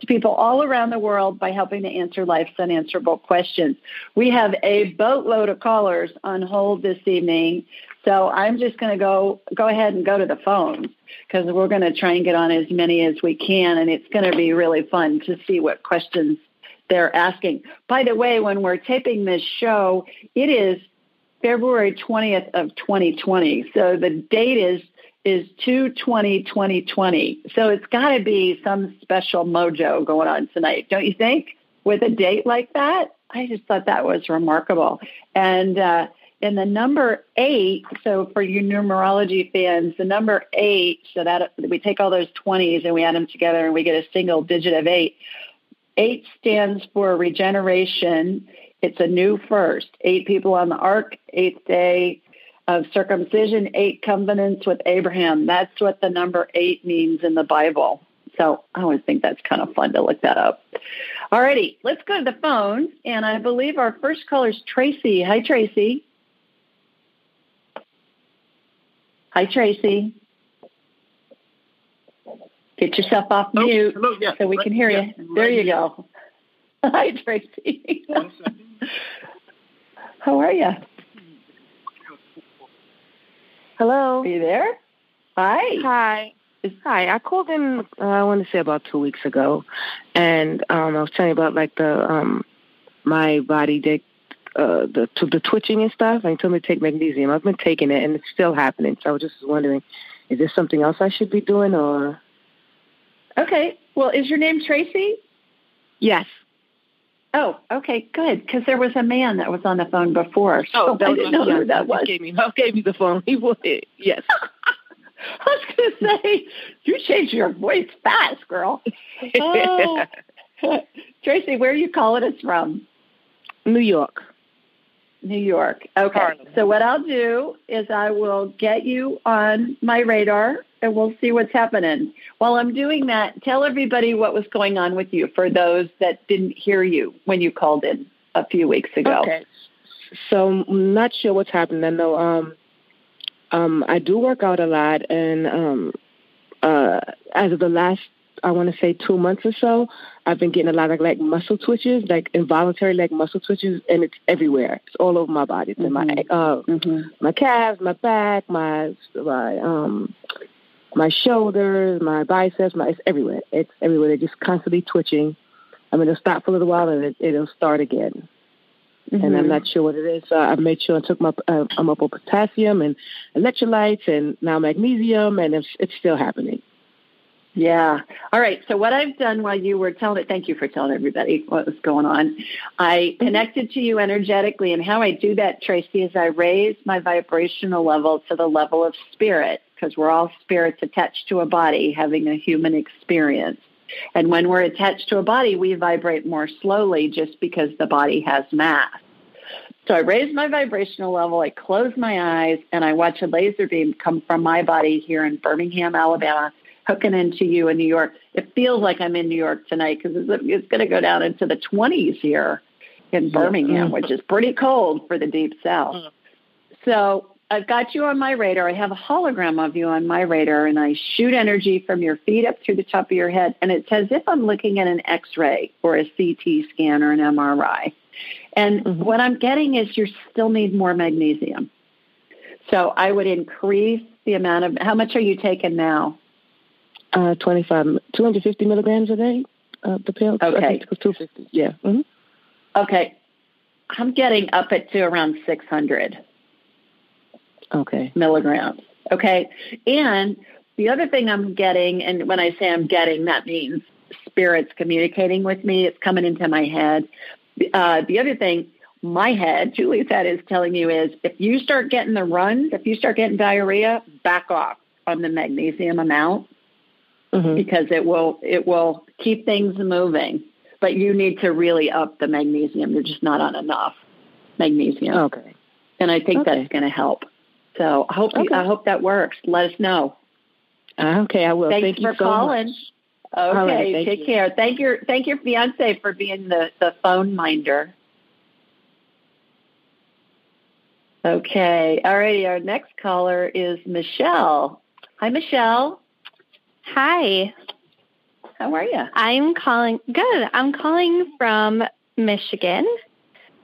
to people all around the world by helping to answer life's unanswerable questions. We have a boatload of callers on hold this evening, so I'm just going to go ahead and go to the phones because we're going to try and get on as many as we can, and it's going to be really fun to see what questions they're asking. By the way, when we're taping this show, it is February 20th of 2020. So the date is 2/20/2020. So it's got to be some special mojo going on tonight, don't you think? With a date like that? I just thought that was remarkable. And in the number 8, so for you numerology fans, the number 8, so that we take all those 20s and we add them together and we get a single digit of 8. 8 stands for regeneration. It's a new first. 8 people on the ark, 8th day of circumcision, 8 covenants with Abraham. That's what the number 8 means in the Bible. So I always think that's kind of fun to look that up. All righty, let's go to the phones. And I believe our first caller is Tracy. Hi, Tracy. Hi, Tracy. Get yourself off mute so we can hear you. Yeah. There you go. Hi, Tracy. One second. How are you? Hello. Are you there? Hi. Hi. I called in, I want to say about 2 weeks ago, and I was telling you about like my body did the twitching and stuff, and you told me to take magnesium. I've been taking it, and it's still happening. So I was just wondering, is there something else I should be doing, or? Okay. Well, is your name Tracy? Yes. Oh, okay, good, because there was a man that was on the phone before, so I didn't know who that was. He gave me the phone. He would. Yes. I was going to say, you changed your voice fast, girl. Oh. Tracy, where are you calling us from? New York. Okay. Harlem. So what I'll do is I will get you on my radar, and we'll see what's happening. While I'm doing that, tell everybody what was going on with you for those that didn't hear you when you called in a few weeks ago. Okay. So I'm not sure what's happening, though. I do work out a lot, and as of the last, I want to say 2 months or so, I've been getting a lot of muscle twitches, involuntary muscle twitches, and it's everywhere. It's all over my body. It's in my calves, my back, my shoulders, my biceps, it's everywhere. It's everywhere. They're just constantly twitching. I mean, it'll stop for a little while, and it'll start again. Mm-hmm. And I'm not sure what it is. So I made sure I took I'm up on potassium and electrolytes and now magnesium, and it's still happening. Yeah. All right. So what I've done while you were telling it, thank you for telling everybody what was going on. I connected to you energetically, and how I do that, Tracy, is I raise my vibrational level to the level of spirit, because we're all spirits attached to a body having a human experience. And when we're attached to a body, we vibrate more slowly just because the body has mass. So I raise my vibrational level, I close my eyes, and I watch a laser beam come from my body here in Birmingham, Alabama, hooking into you in New York. It feels like I'm in New York tonight because it's going to go down into the 20s here in Birmingham, which is pretty cold for the Deep South. So I've got you on my radar. I have a hologram of you on my radar, and I shoot energy from your feet up through the top of your head, and it's as if I'm looking at an X-ray or a CT scan or an MRI. And what I'm getting is you still need more magnesium. So I would increase the amount of – how much are you taking now? 250 milligrams a day, the pill. Okay. 250, yeah. Mm-hmm. Okay. I'm getting up at to around 600 milligrams. Okay. And the other thing I'm getting, and when I say I'm getting, that means spirit's communicating with me. It's coming into my head. The other thing my head, Julie's head, is telling you is if you start getting the runs, if you start getting diarrhea, back off on the magnesium amount because it will keep things moving. But you need to really up the magnesium. You're just not on enough magnesium. Okay. And I think that's going to help. So I hope I hope that works. Let us know. Okay, I will. Thanks for calling. Okay, right, take care. Thank your fiance for being the phone minder. Okay, all righty. Our next caller is Michelle. Hi, Michelle. Hi. How are you? I'm calling. Good. I'm calling from Michigan,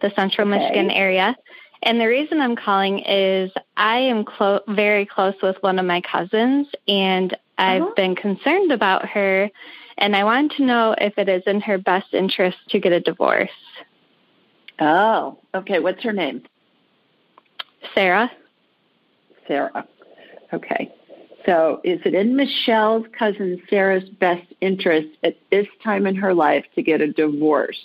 the central Michigan area. And the reason I'm calling is I am very close with one of my cousins, and I've been concerned about her, and I want to know if it is in her best interest to get a divorce. Oh, okay. What's her name? Sarah. Okay. So is it in Michelle's cousin Sarah's best interest at this time in her life to get a divorce?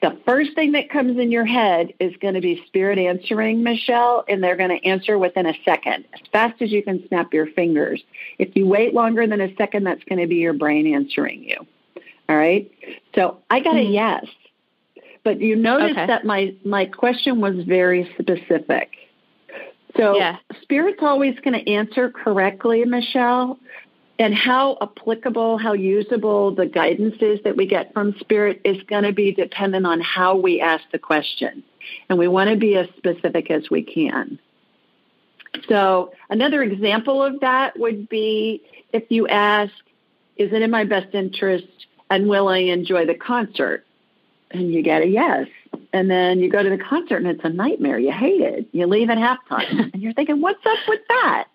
The first thing that comes in your head is going to be spirit answering, Michelle, and they're going to answer within a second, as fast as you can snap your fingers. If you wait longer than a second, that's going to be your brain answering you. All right? So I got a yes. But you notice that my question was very specific. So spirit's always going to answer correctly, Michelle, and how applicable, how usable the guidance is that we get from spirit is going to be dependent on how we ask the question. And we want to be as specific as we can. So another example of that would be if you ask, is it in my best interest and will I enjoy the concert? And you get a yes. And then you go to the concert and it's a nightmare. You hate it. You leave at halftime. And you're thinking, what's up with that?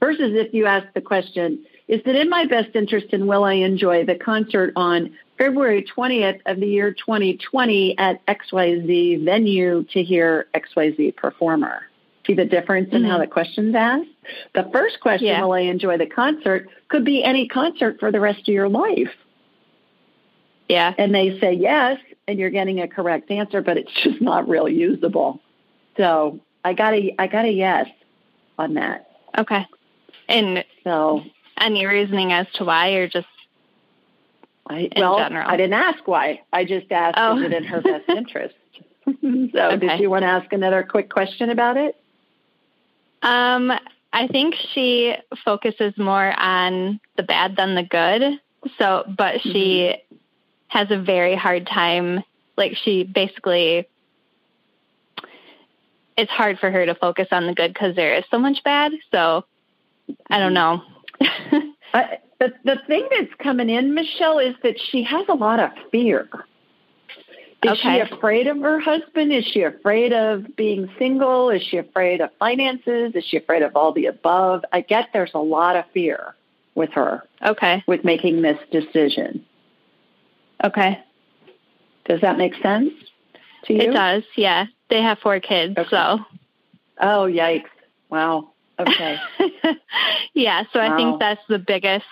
Versus if you ask the question, is it in my best interest and will I enjoy the concert on February 20th of the year 2020 at XYZ venue to hear XYZ performer? See the difference in how the question's asked? The first question, will I enjoy the concert, could be any concert for the rest of your life. Yeah. And they say yes, and you're getting a correct answer, but it's just not real usable. So I got a yes on that. Okay. And so any reasoning as to why, or just general? I didn't ask why. I just asked, is it in her best interest? So did you want to ask another quick question about it? I think she focuses more on the bad than the good. So, but she has a very hard time. Like, she basically, it's hard for her to focus on the good because there is so much bad. So I don't know. The thing that's coming in, Michelle, is that she has a lot of fear. Is she afraid of her husband? Is she afraid of being single? Is she afraid of finances? Is she afraid of all the above? I get there's a lot of fear with her. Okay. With making this decision. Okay. Does that make sense to you? It does, yeah. They have 4 kids, so. Oh, yikes. Wow. Okay. Yeah, so I think that's the biggest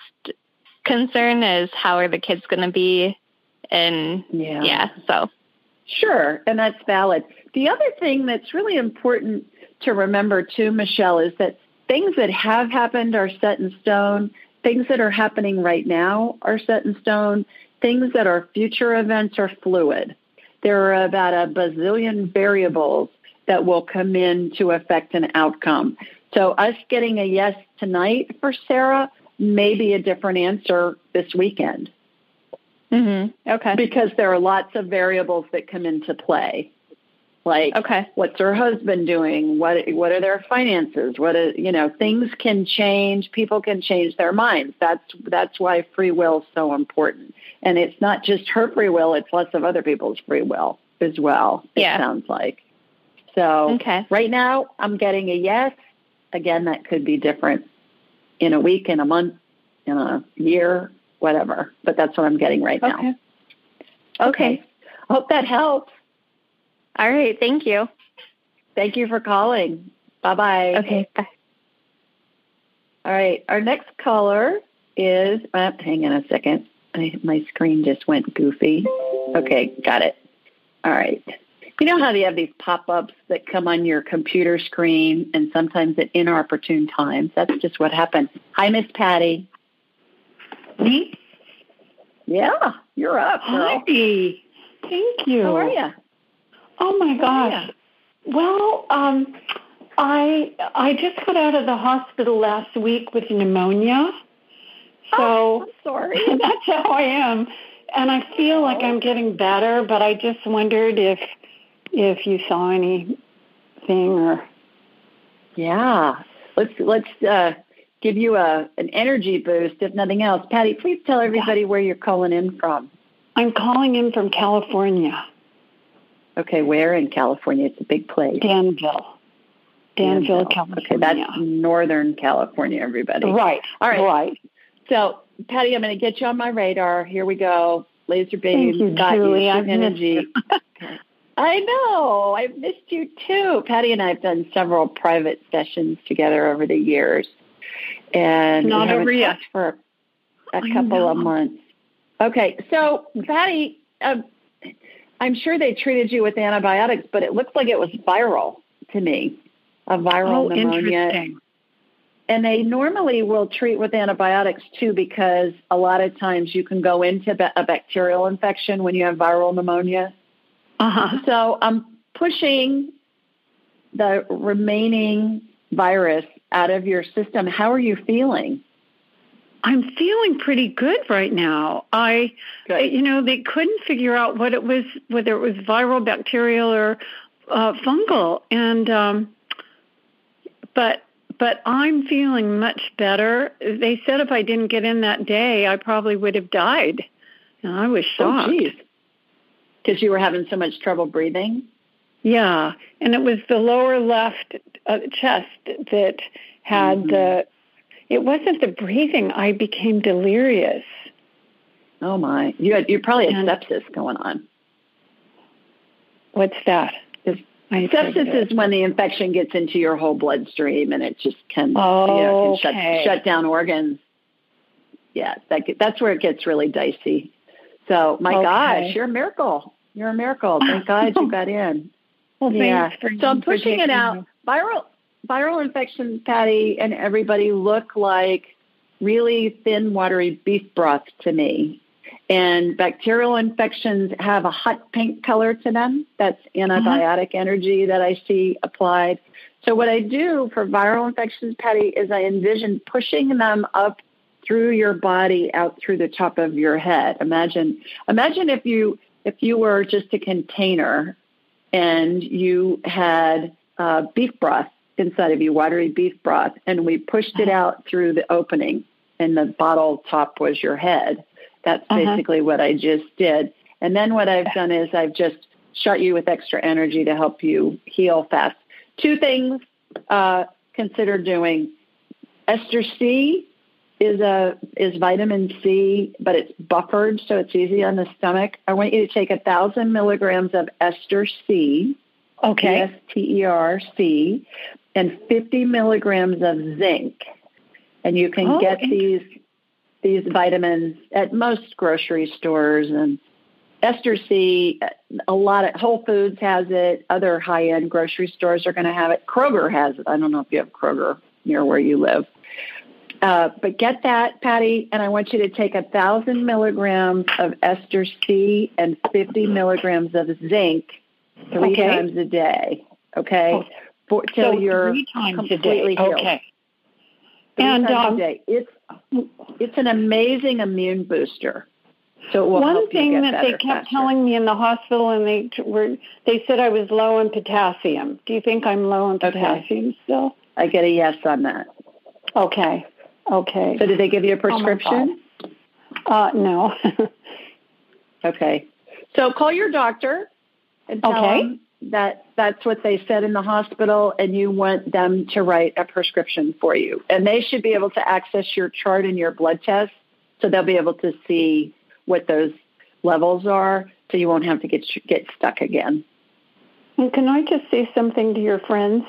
concern is how are the kids going to be, and so. Sure, and that's valid. The other thing that's really important to remember too, Michelle, is that things that have happened are set in stone. Things that are happening right now are set in stone. Things that are future events are fluid. There are about a bazillion variables that will come in to affect an outcome. So us getting a yes tonight for Sarah may be a different answer this weekend. Mm-hmm. Okay. Because there are lots of variables that come into play. Like, what's her husband doing? What are their finances? Things can change. People can change their minds. That's why free will is so important. And it's not just her free will. It's lots of other people's free will as well, it sounds like. So right now I'm getting a yes. Again, that could be different in a week, in a month, in a year, whatever. But that's what I'm getting right now. Okay. Hope that helps. All right. Thank you. Thank you for calling. Bye-bye. Okay. Bye. All right. Our next caller is, hang on a second. My screen just went goofy. Okay. Got it. All right. You know how they have these pop-ups that come on your computer screen and sometimes at inopportune times? That's just what happened. Hi, Miss Patty. Me? Yeah, you're up, girl. Hi. Thank you. How are you? Oh, my gosh. Well, I just got out of the hospital last week with pneumonia. So, I'm sorry. That's how I am. And I feel like I'm getting better, but I just wondered if you saw anything or... Yeah. Let's give you an energy boost, if nothing else. Patty, please tell everybody where you're calling in from. I'm calling in from California. Okay, where in California? It's a big place. Danville, California. Okay, that's Northern California, everybody. Right. All right. Right. So, Patty, I'm going to get you on my radar. Here we go. Laser beam. Thank you, got Julie. You. I've energy. I know. I've missed you, too. Patty and I have done several private sessions together over the years. And not over yet. For a couple of months. Okay. So, Patty, I'm sure they treated you with antibiotics, but it looks like it was viral to me, a viral pneumonia. Interesting. And they normally will treat with antibiotics, too, because a lot of times you can go into a bacterial infection when you have viral pneumonia. Uh-huh. So I'm pushing the remaining virus out of your system. How are you feeling? I'm feeling pretty good right now. They couldn't figure out what it was, whether it was viral, bacterial, or fungal. And but I'm feeling much better. They said if I didn't get in that day, I probably would have died. And I was shocked. Oh, geez. Because you were having so much trouble breathing? Yeah, and it was the lower left chest that had the... It wasn't the breathing. I became delirious. Oh, my. You probably had sepsis going on. What's that? Sepsis is when the infection gets into your whole bloodstream and it just can shut down organs. Yeah, that's where it gets really dicey. So, my gosh, you're a miracle. You're a miracle. Thank God you got in. Well, thanks for I'm pushing it out. Viral infections, Patty, and everybody look like really thin, watery beef broth to me. And bacterial infections have a hot pink color to them. That's antibiotic energy that I see applied. So what I do for viral infections, Patty, is I envision pushing them up through your body, out through the top of your head. Imagine if you were just a container and you had beef broth inside of you, watery beef broth, and we pushed it out through the opening, and the bottle top was your head. That's basically what I just did. And then what I've done is I've just shot you with extra energy to help you heal fast. Two things consider doing. Ester C is vitamin C, but it's buffered, so it's easy on the stomach. I want you to take 1,000 milligrams of Ester C, Esterc, and 50 milligrams of zinc. And you can get these vitamins at most grocery stores. And Esterc, a lot of Whole Foods has it. Other high-end grocery stores are going to have it. Kroger has it. I don't know if you have Kroger near where you live. But get that, Patty, and I want you to take 1,000 milligrams of Ester C and 50 milligrams of zinc three times a day, okay? Till you're completely healed. Okay. Three times a day. It's an amazing immune booster. So it will help you get better faster. One thing that they kept telling me in the hospital, and they said I was low in potassium. Do you think I'm low in potassium still? I get a yes on that. Okay. So did they give you a prescription? No. Okay. So call your doctor and tell them that that's what they said in the hospital, and you want them to write a prescription for you. And they should be able to access your chart and your blood test, so they'll be able to see what those levels are, so you won't have to get stuck again. And can I just say something to your friends?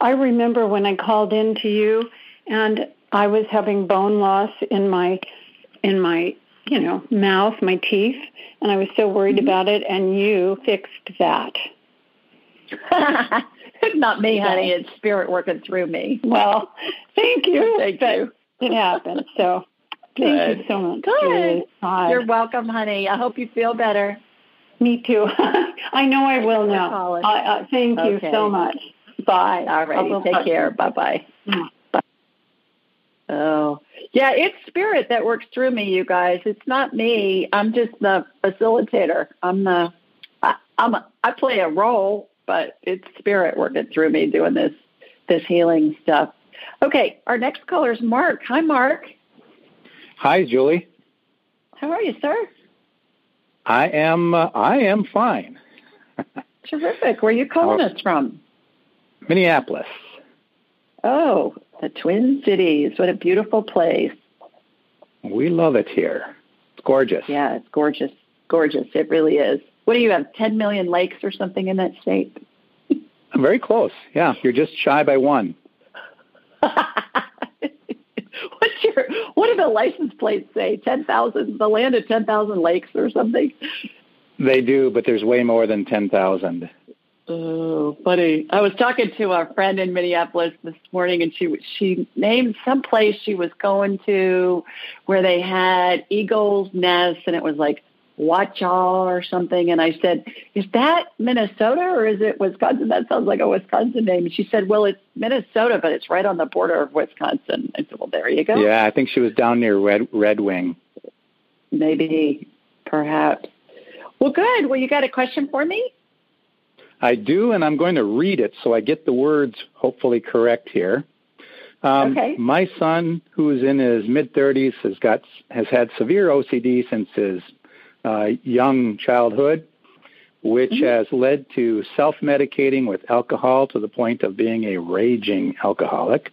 I remember when I called in to you and I was having bone loss in my mouth, my teeth, and I was so worried about it, and you fixed that. Not me, honey. It's spirit working through me. Well, thank you. Thank you. It happened. So thank you so much. Good. You're welcome, honey. I hope you feel better. Me too. I know I will now. Thank you so much. Bye. All right. Take care. Bye-bye. Bye. Oh. Yeah, it's spirit that works through me, you guys. It's not me. I'm just the facilitator. I play a role, but it's spirit working through me doing this healing stuff. Okay, our next caller is Mark. Hi, Mark. Hi, Julie. How are you, sir? I am fine. Terrific. Where are you calling us from? Minneapolis. Oh, the Twin Cities. What a beautiful place. We love it here. It's gorgeous. Yeah, it's gorgeous. Gorgeous. It really is. What do you have, 10 million lakes or something in that state? I'm very close. Yeah, you're just shy by one. What did the license plates say? 10,000, the land of 10,000 lakes or something? They do, but there's way more than 10,000. Oh, buddy. I was talking to a friend in Minneapolis this morning, and she named some place she was going to where they had eagles' nests, and it was like Watchaw or something. And I said, is that Minnesota or is it Wisconsin? That sounds like a Wisconsin name. And she said, well, it's Minnesota, but it's right on the border of Wisconsin. I said, well, there you go. Yeah, I think she was down near Red Wing. Maybe, perhaps. Well, good. Well, you got a question for me? I do, and I'm going to read it so I get the words hopefully correct here. Okay. My son, who is in his mid-30s, has had severe OCD since his young childhood, which has led to self-medicating with alcohol to the point of being a raging alcoholic.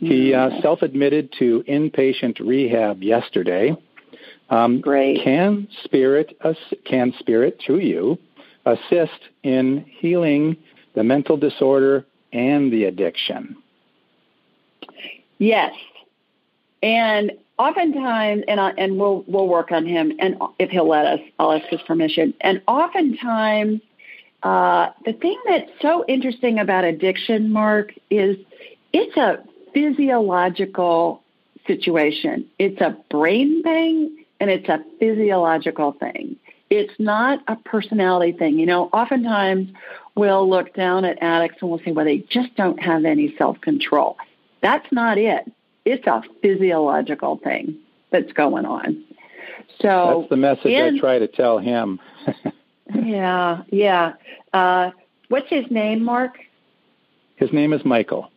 He self-admitted to inpatient rehab yesterday. Great. Can spirit through you assist in healing the mental disorder and the addiction? Yes. And oftentimes, and we'll work on him, and if he'll let us, I'll ask his permission. And oftentimes, the thing that's so interesting about addiction, Mark, is it's a physiological situation. It's a brain thing, and it's a physiological thing. It's not a personality thing. You know, oftentimes we'll look down at addicts and we'll say, well, they just don't have any self-control. That's not it. It's a physiological thing that's going on. So that's the message I try to tell him. Yeah. What's his name, Mark? His name is Michael.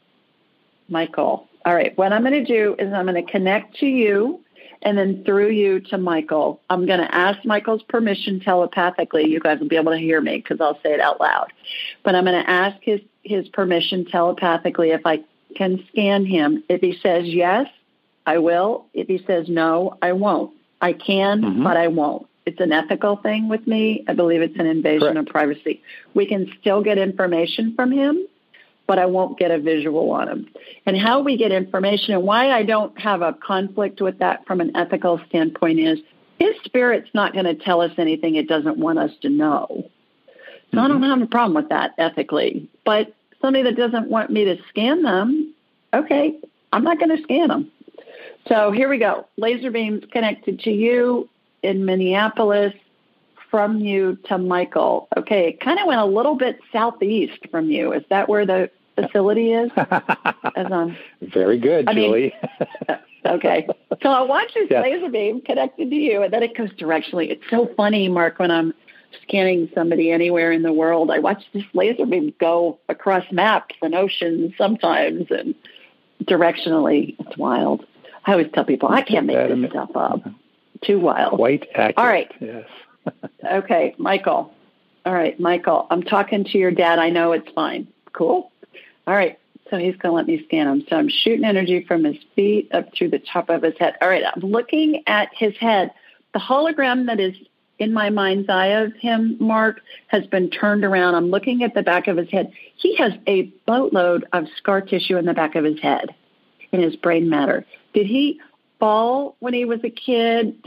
Michael. All right. What I'm going to do is I'm going to connect to you and then through you to Michael. I'm going to ask Michael's permission telepathically. You guys will be able to hear me because I'll say it out loud. But I'm going to ask his permission telepathically if I can scan him. If he says yes, I will. If he says no, I won't. I can, but I won't. It's an ethical thing with me. I believe it's an invasion of privacy. We can still get information from him, but I won't get a visual on him. And how we get information and why I don't have a conflict with that from an ethical standpoint is his spirit's not going to tell us anything it doesn't want us to know. So I don't have a problem with that ethically, but somebody that doesn't want me to scan them, okay, I'm not going to scan them. So here we go. Laser beams connected to you in Minneapolis, from you to Michael. Okay, it kind of went a little bit southeast from you. Is that where the facility is? Very good, Julie. Okay. So I watch this laser beam connected to you, and then it goes directionally. It's so funny, Mark, when I'm scanning somebody anywhere in the world, I watch this laser beam go across maps and oceans sometimes, and directionally. It's wild. I always tell people, I can't make this stuff up. Too wild. Quite accurate. All right. Yes. Okay, Michael. All right, Michael. I'm talking to your dad. I know it's fine. Cool. All right. So he's going to let me scan him. So I'm shooting energy from his feet up through the top of his head. All right. I'm looking at his head. The hologram that is in my mind's eye of him, Mark, has been turned around. I'm looking at the back of his head. He has a boatload of scar tissue in the back of his head, in his brain matter. Did he fall when he was a kid?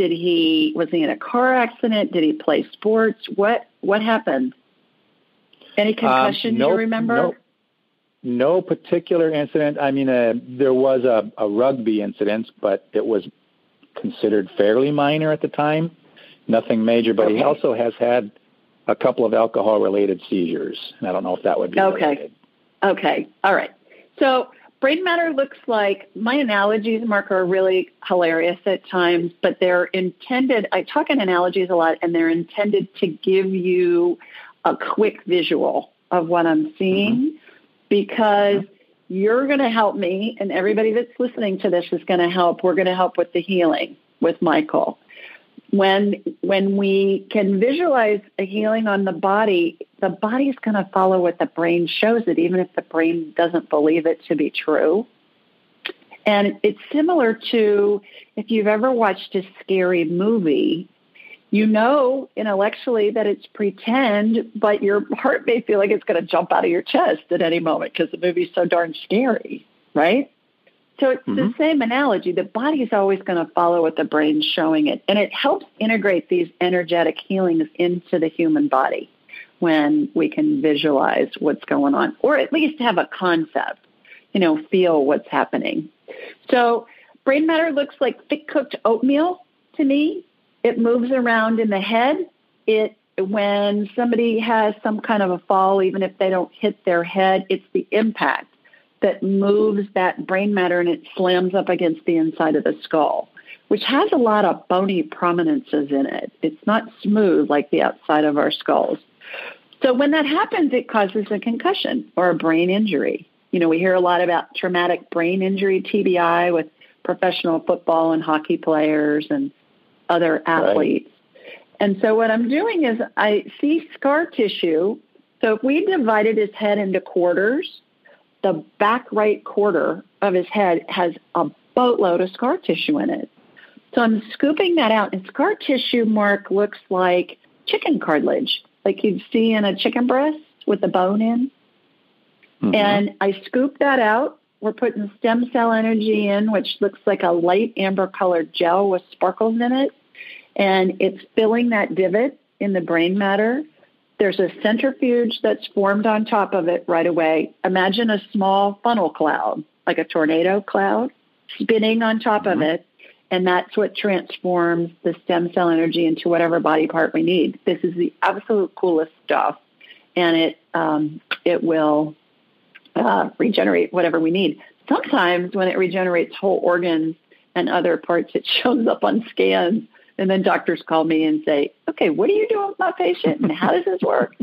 Was he in a car accident? Did he play sports? What happened? Any concussion you remember? No particular incident. I mean, there was a rugby incident, but it was considered fairly minor at the time. Nothing major, but okay. He also has had a couple of alcohol-related seizures, and I don't know if that would be related. Okay. All right. So brain matter looks like, my analogies, Mark, are really hilarious at times, but they're intended, I talk in analogies a lot, and they're intended to give you a quick visual of what I'm seeing. Mm-hmm. Because you're going to help me, and everybody that's listening to this is going to help. We're going to help with the healing with Michael. When we can visualize a healing on the body's going to follow what the brain shows it, even if the brain doesn't believe it to be true. And it's similar to if you've ever watched a scary movie, you know intellectually that it's pretend, but your heart may feel like it's going to jump out of your chest at any moment because the movie's so darn scary, right? So it's the same analogy. The body's always going to follow what the brain's showing it, and it helps integrate these energetic healings into the human body when we can visualize what's going on, or at least have a concept, feel what's happening. So brain matter looks like thick cooked oatmeal to me. It moves around in the head. When somebody has some kind of a fall, even if they don't hit their head, it's the impact that moves that brain matter, and it slams up against the inside of the skull, which has a lot of bony prominences in it. It's not smooth like the outside of our skulls. So when that happens, it causes a concussion or a brain injury. We hear a lot about traumatic brain injury, TBI, with professional football and hockey players and other athletes. Right. And so what I'm doing is I see scar tissue. So if we divided his head into quarters, the back right quarter of his head has a boatload of scar tissue in it. So I'm scooping that out. And scar tissue, Mark, looks like chicken cartilage, like you'd see in a chicken breast with the bone in. Mm-hmm. And I scoop that out. We're putting stem cell energy in, which looks like a light amber-colored gel with sparkles in it, and it's filling that divot in the brain matter. There's a centrifuge that's formed on top of it right away. Imagine a small funnel cloud, like a tornado cloud, spinning on top of it, and that's what transforms the stem cell energy into whatever body part we need. This is the absolute coolest stuff, and it will... regenerate whatever we need. Sometimes when it regenerates whole organs and other parts, it shows up on scans, and then doctors call me and say, okay, what do you do with my patient and how does this work?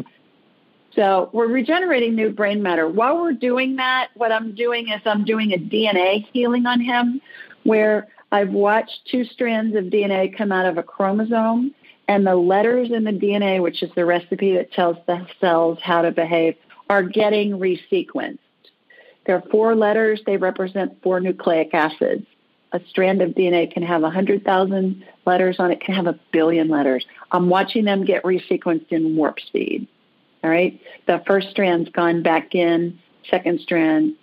So we're regenerating new brain matter. While we're doing that, what I'm doing is I'm doing a DNA healing on him, where I've watched two strands of DNA come out of a chromosome, and the letters in the DNA, which is the recipe that tells the cells how to behave, are getting resequenced. There are four letters. They represent four nucleic acids. A strand of DNA can have 100,000 letters on it, can have 1 billion letters. I'm watching them get resequenced in warp speed. All right? The first strand's gone back in. Second strand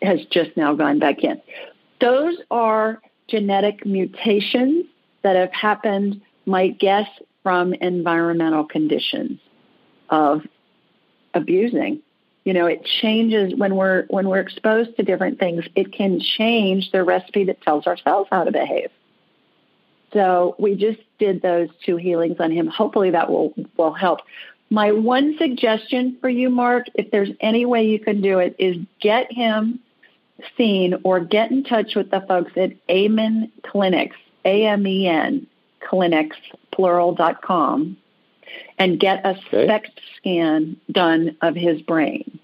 has just now gone back in. Those are genetic mutations that have happened, my guess, from environmental conditions of abusing. It changes when we're exposed to different things. It can change the recipe that tells our cells how to behave. So we just did those two healings on him. Hopefully that will help. My one suggestion for you, Mark, if there's any way you can do it, is get him seen or get in touch with the folks at Amen Clinics, Amen Clinics, plural.com. And get a SPECT scan done of his brain.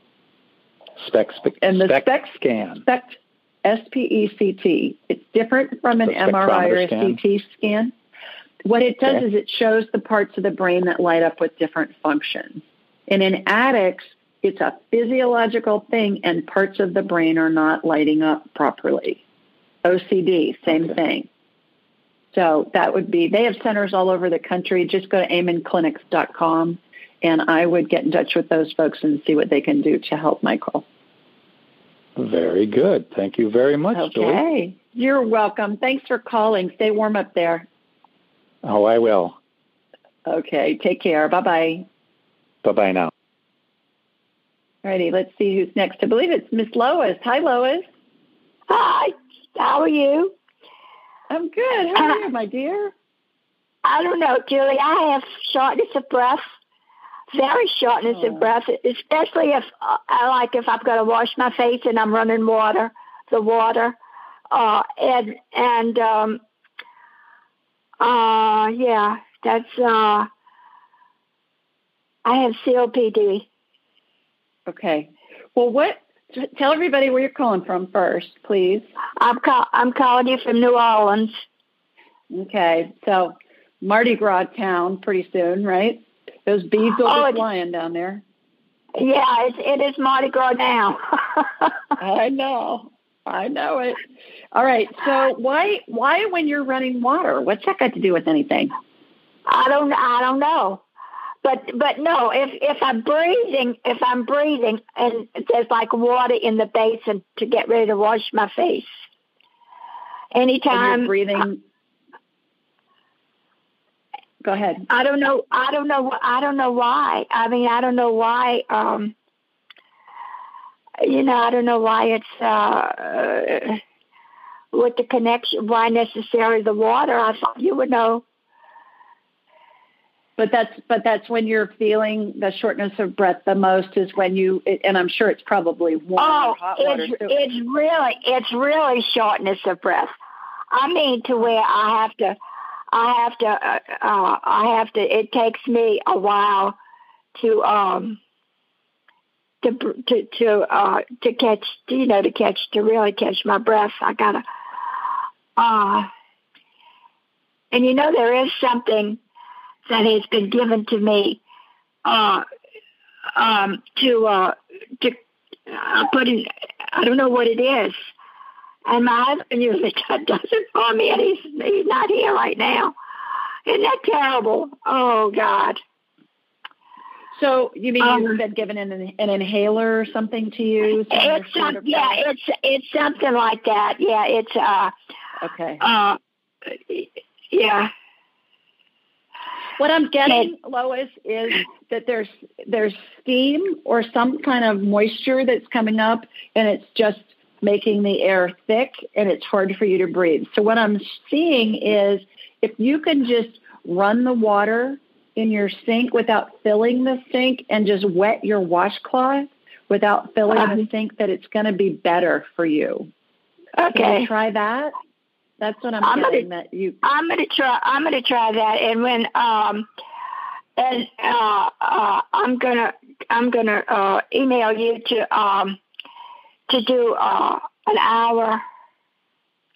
SPECT scan. SPECT, S-P-E-C-T. It's different from an MRI or a CT scan. What it does is it shows the parts of the brain that light up with different functions. And in addicts, it's a physiological thing, and parts of the brain are not lighting up properly. OCD, same thing. So that would be, they have centers all over the country. Just go to amenclinics.com, and I would get in touch with those folks and see what they can do to help Michael. Very good. Thank you very much, okay. Julie. Okay. You're welcome. Thanks for calling. Stay warm up there. Oh, I will. Okay. Take care. Bye-bye. Bye-bye now. All righty. Let's see who's next. I believe it's Miss Lois. Hi, Lois. Hi. How are you? I'm good. How are you, my dear? I don't know, Julie. I have shortness of breath, very shortness of breath, especially if I've got to wash my face and I'm running water. I have COPD. Okay. Well, tell everybody where you're calling from first, please. I'm calling you from New Orleans. Okay. So Mardi Gras town pretty soon, right? Those beads will be flying down there. Yeah, it is Mardi Gras now. I know it. All right. So why when you're running water? What's that got to do with anything? I don't know. But no, if I'm breathing and there's like water in the basin to get ready to wash my face. Anytime you're breathing. Go ahead. I don't know why. I mean, I don't know why. I don't know why it's with the connection. Why necessarily the water? I thought you would know. But that's when you're feeling the shortness of breath the most is when you, and I'm sure it's probably warm or hot water. It's really shortness of breath. I mean, to where I have to. It takes me a while to really catch my breath. I gotta. And there is something that has been given to me to put in. I don't know what it is. And my husband usually doesn't call me, and he's not here right now. Isn't that terrible? Oh, God. So you mean you've been given an inhaler or something to use? It's something like that. Yeah, it's okay. Yeah. What I'm getting, Lois, is that there's steam or some kind of moisture that's coming up, and it's just making the air thick, and it's hard for you to breathe. So what I'm seeing is if you can just run the water in your sink without filling the sink and just wet your washcloth without filling the sink, that it's going to be better for you. Okay. Can you try that? That's what I'm getting. I'm going to try that, and when I'm going to email you to do an hour.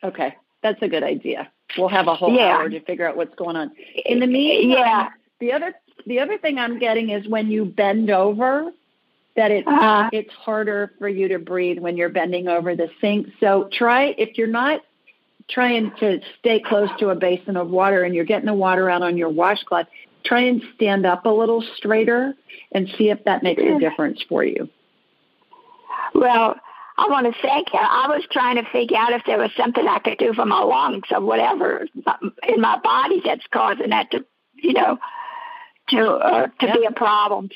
Okay, that's a good idea. We'll have a whole hour to figure out what's going on. In the meantime, the other thing I'm getting is when you bend over, that it's harder for you to breathe when you're bending over the sink. So try, if you're not trying to stay close to a basin of water and you're getting the water out on your washcloth, try and stand up a little straighter and see if that makes a difference for you. Well, I want to thank you. I was trying to figure out if there was something I could do for my lungs or whatever in my body that's causing that to be a problem.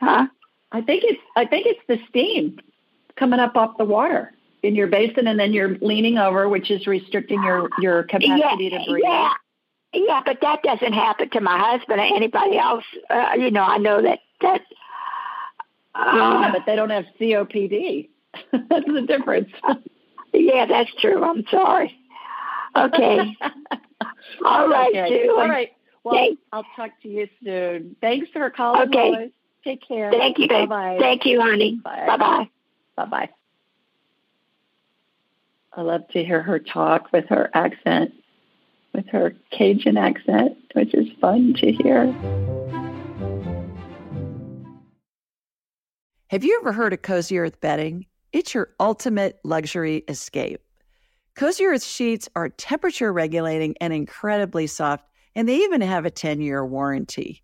Huh? I think it's the steam coming up off the water in your basin, and then you're leaning over, which is restricting your capacity to breathe. Yeah, yeah, but that doesn't happen to my husband or anybody else. I know that. But they don't have COPD. That's the difference. Yeah, that's true. I'm sorry. Okay. All right, Julie. All right. Well, thanks. I'll talk to you soon. Thanks for calling. Okay. Always. Take care. Thank you. Bye-bye. Thank you, honey. Bye-bye. Bye-bye. I love to hear her talk with her accent, with her Cajun accent, which is fun to hear. Have you ever heard of Cozy Earth bedding? It's your ultimate luxury escape. Cozy Earth sheets are temperature regulating and incredibly soft, and they even have a 10-year warranty.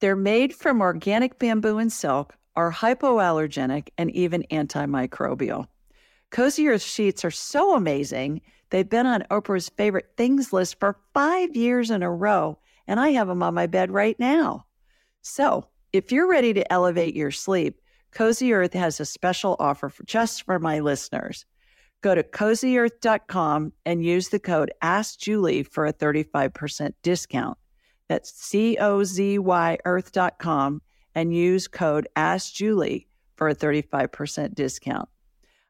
They're made from organic bamboo and silk, are hypoallergenic, and even antimicrobial. Cozy Earth sheets are so amazing, they've been on Oprah's favorite things list for 5 years in a row, and I have them on my bed right now. So if you're ready to elevate your sleep, Cozy Earth has a special offer just for my listeners. Go to CozyEarth.com and use the code AskJulie for a 35% discount. That's COZYEarth.com and use code AskJulie for a 35% discount.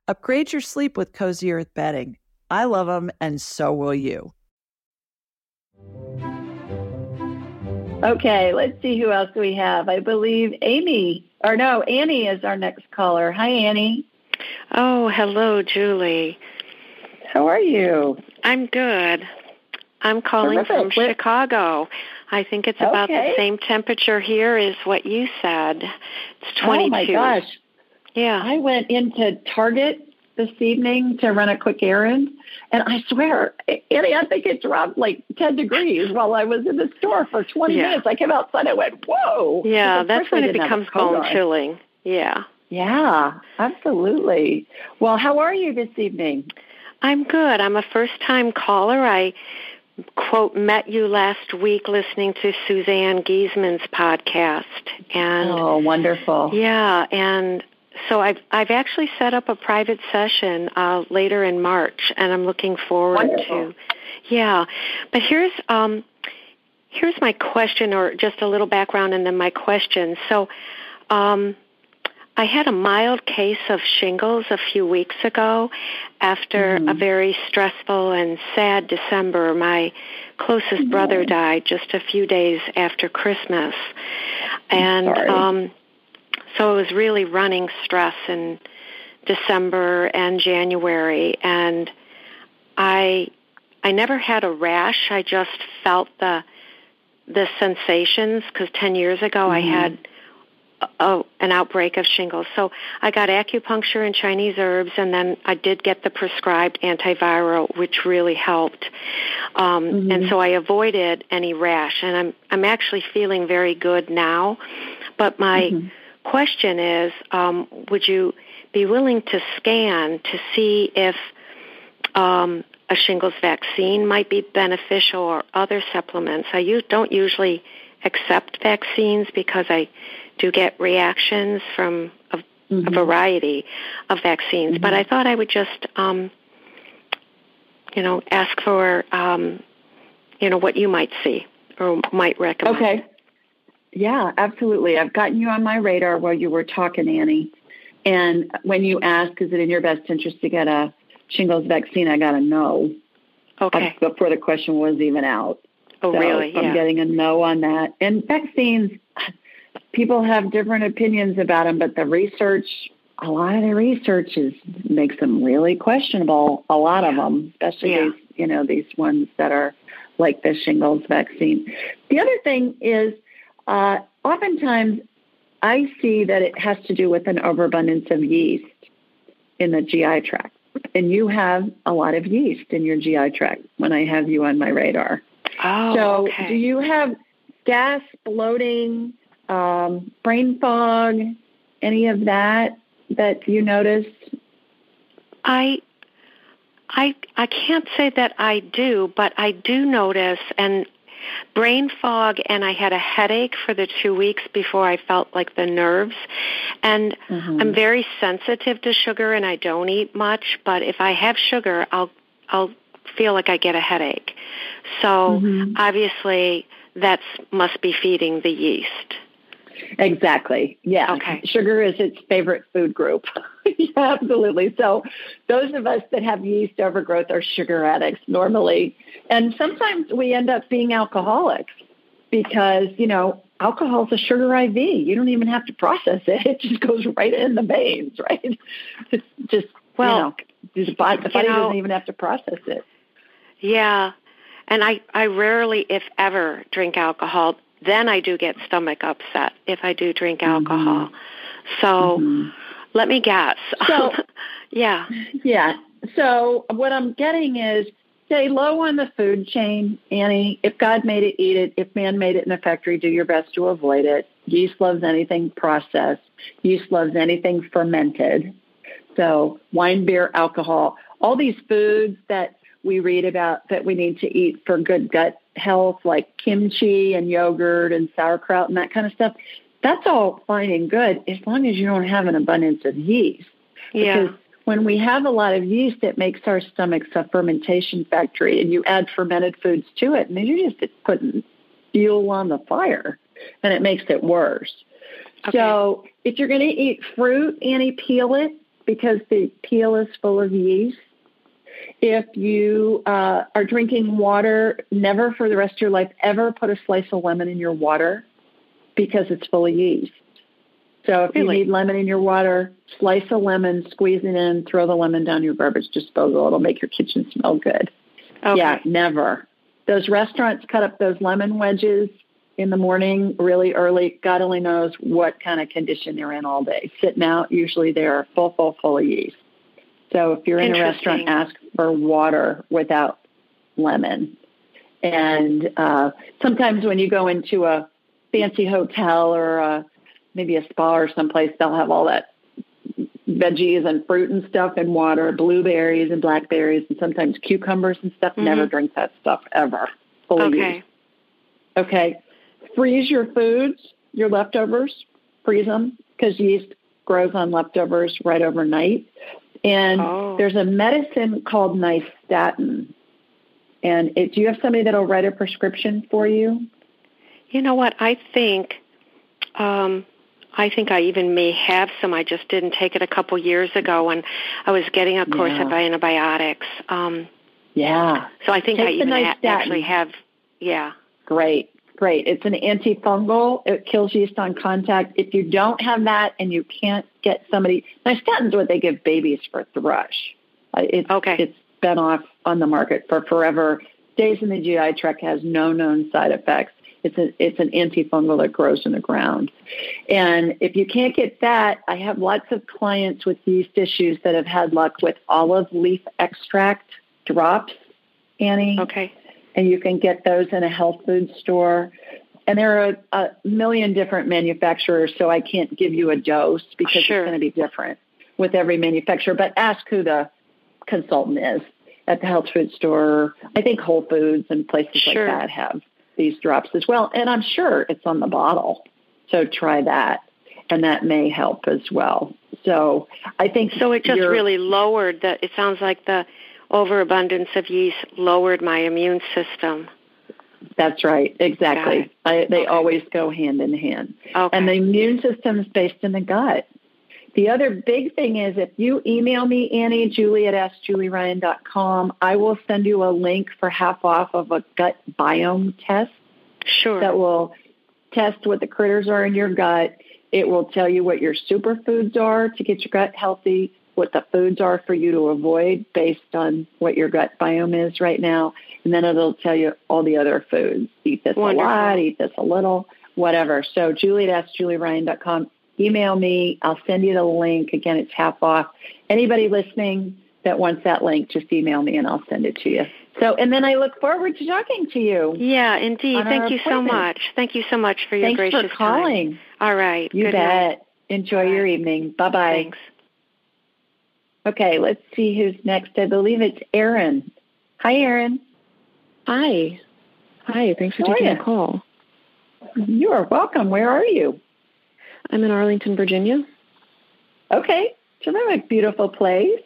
Upgrade your sleep with Cozy Earth bedding. I love them, and so will you. Okay, let's see who else we have. I believe Annie is our next caller. Hi, Annie. Oh, hello, Julie. How are you? I'm good. I'm calling from Chicago. I think it's about the same temperature here as what you said. It's 22. Oh, my gosh. Yeah. I went into Target this evening to run a quick errand, and I swear, Annie, I think it dropped like 10 degrees while I was in the store for 20 minutes. I came outside, I went, whoa. Yeah, that's when it becomes cold and chilling. Yeah. Yeah, absolutely. Well, how are you this evening? I'm good. I'm a first-time caller. I, quote, met you last week listening to Suzanne Giesman's podcast. And, oh, wonderful. Yeah, and so I've actually set up a private session later in March, and I'm looking forward to. Yeah, but here's my question, or just a little background, and then my question. So, I had a mild case of shingles a few weeks ago after a very stressful and sad December. My closest brother died just a few days after Christmas. And so it was really running stress in December and January. And I never had a rash. I just felt the sensations, because 10 years ago I had an outbreak of shingles. So I got acupuncture and Chinese herbs, and then I did get the prescribed antiviral, which really helped. And so I avoided any rash, and I'm actually feeling very good now. But my question is, would you be willing to scan to see if a shingles vaccine might be beneficial, or other supplements? I don't usually accept vaccines because I do get reactions from a variety of vaccines. But I thought I would just, ask for, what you might see or might recommend. Okay. Yeah, absolutely. I've gotten you on my radar while you were talking, Annie. And when you ask, is it in your best interest to get a shingles vaccine, I got a no. Okay. Before the question was even out. Oh, so really? Yeah. I'm getting a no on that. And vaccines, people have different opinions about them, but a lot of the research makes them really questionable, a lot of them, especially these ones that are like the shingles vaccine. The other thing is oftentimes I see that it has to do with an overabundance of yeast in the GI tract, and you have a lot of yeast in your GI tract when I have you on my radar. Oh, so do you have gas, bloating, brain fog, any of that you notice? I can't say that I do, but I do notice and brain fog, and I had a headache for the 2 weeks before I felt like the nerves. And I'm very sensitive to sugar, and I don't eat much, but if I have sugar, I'll feel like I get a headache. So obviously that must be feeding the yeast. Exactly. Yeah. Okay. Sugar is its favorite food group. Yeah, absolutely. So those of us that have yeast overgrowth are sugar addicts normally. And sometimes we end up being alcoholics because, alcohol's a sugar IV. You don't even have to process it. It just goes right in the veins, right? It's just, the body doesn't even have to process it. Yeah. And I rarely, if ever, drink alcohol. Then I do get stomach upset if I do drink alcohol. So let me guess. So, yeah. Yeah. So what I'm getting is stay low on the food chain, Annie. If God made it, eat it. If man made it in a factory, do your best to avoid it. Yeast loves anything processed. Yeast loves anything fermented. So wine, beer, alcohol, all these foods that we read about that we need to eat for good gut health, like kimchi and yogurt and sauerkraut and that kind of stuff, that's all fine and good as long as you don't have an abundance of yeast. Yeah. Because when we have a lot of yeast, it makes our stomachs a fermentation factory, and you add fermented foods to it, and then you're just putting fuel on the fire, and it makes it worse. Okay. So if you're going to eat fruit, Annie, peel it, because the peel is full of yeast. If you are drinking water, never for the rest of your life ever put a slice of lemon in your water because it's full of yeast. So if you need lemon in your water, slice a lemon, squeeze it in, throw the lemon down your garbage disposal. It'll make your kitchen smell good. Okay. Yeah, never. Those restaurants cut up those lemon wedges in the morning really early. God only knows what kind of condition they're in all day. Sitting out, usually they're full of yeast. So if you're in a restaurant, ask for water without lemon. And sometimes when you go into a fancy hotel or maybe a spa or someplace, they'll have all that veggies and fruit and stuff and water, blueberries and blackberries and sometimes cucumbers and stuff. Mm-hmm. Never drink that stuff ever. Fully. Okay. Freeze your foods, your leftovers. Freeze them because yeast grows on leftovers right overnight. And there's a medicine called nystatin. And do you have somebody that will write a prescription for you? You know what? I think I even may have some. I just didn't take it a couple years ago when I was getting a course of antibiotics. So I think take I actually have. Great. It's an antifungal. It kills yeast on contact. If you don't have that and you can't get somebody, nystatin's what they give babies for thrush. It's been off on the market for forever. Stays in the GI tract, has no known side effects. It's an antifungal that grows in the ground. And if you can't get that, I have lots of clients with yeast issues that have had luck with olive leaf extract drops, Annie. Okay. And you can get those in a health food store. And there are a million different manufacturers, so I can't give you a dose because it's going to be different with every manufacturer. But ask who the consultant is at the health food store. I think Whole Foods and places like that have these drops as well. And I'm sure it's on the bottle. So try that. And that may help as well. So I think it just really lowered it sounds like the overabundance of yeast lowered my immune system. That's right. Exactly. They always go hand in hand. Okay. And the immune system is based in the gut. The other big thing is if you email me, Annie, Julie at askjulieryan.com, I will send you a link for half off of a gut biome test. Sure. That will test what the critters are in your gut. It will tell you what your superfoods are to get your gut healthy, what the foods are for you to avoid based on what your gut biome is right now. And then it'll tell you all the other foods. Eat this a lot, eat this a little, whatever. So Julie at askjulieryan.com. Email me. I'll send you the link. Again, it's half off. Anybody listening that wants that link, just email me and I'll send it to you. So, and then I look forward to talking to you. Yeah, indeed. Thank you so much. Thank you so much for your gracious time. Thanks for calling. All right. You bet. Enjoy your evening. Bye-bye. Thanks. Okay, let's see who's next. I believe it's Erin. Hi, Erin. Hi. Thanks for taking the call. You are welcome. Where are you? I'm in Arlington, Virginia. Okay. Terrific, beautiful place.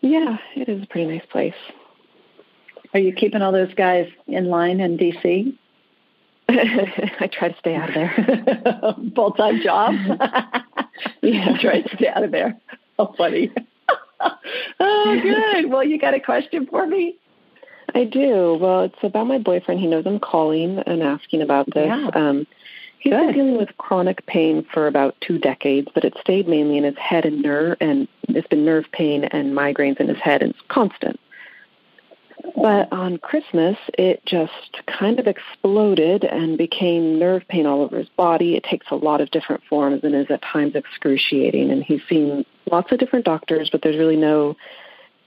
Yeah, it is a pretty nice place. Are you keeping all those guys in line in D.C.? I try to stay out of there. Full-time job? Yeah, I try to stay out of there. Oh, funny. Oh, good. Well, you got a question for me? I do. Well, it's about my boyfriend. He knows I'm calling and asking about this. Yeah. He's been dealing with chronic pain for about 2 decades, but it stayed mainly in his head and nerve, and it's been nerve pain and migraines in his head, and it's constant. But on Christmas, it just kind of exploded and became nerve pain all over his body. It takes a lot of different forms and is at times excruciating, and he's seen lots of different doctors, but there's really no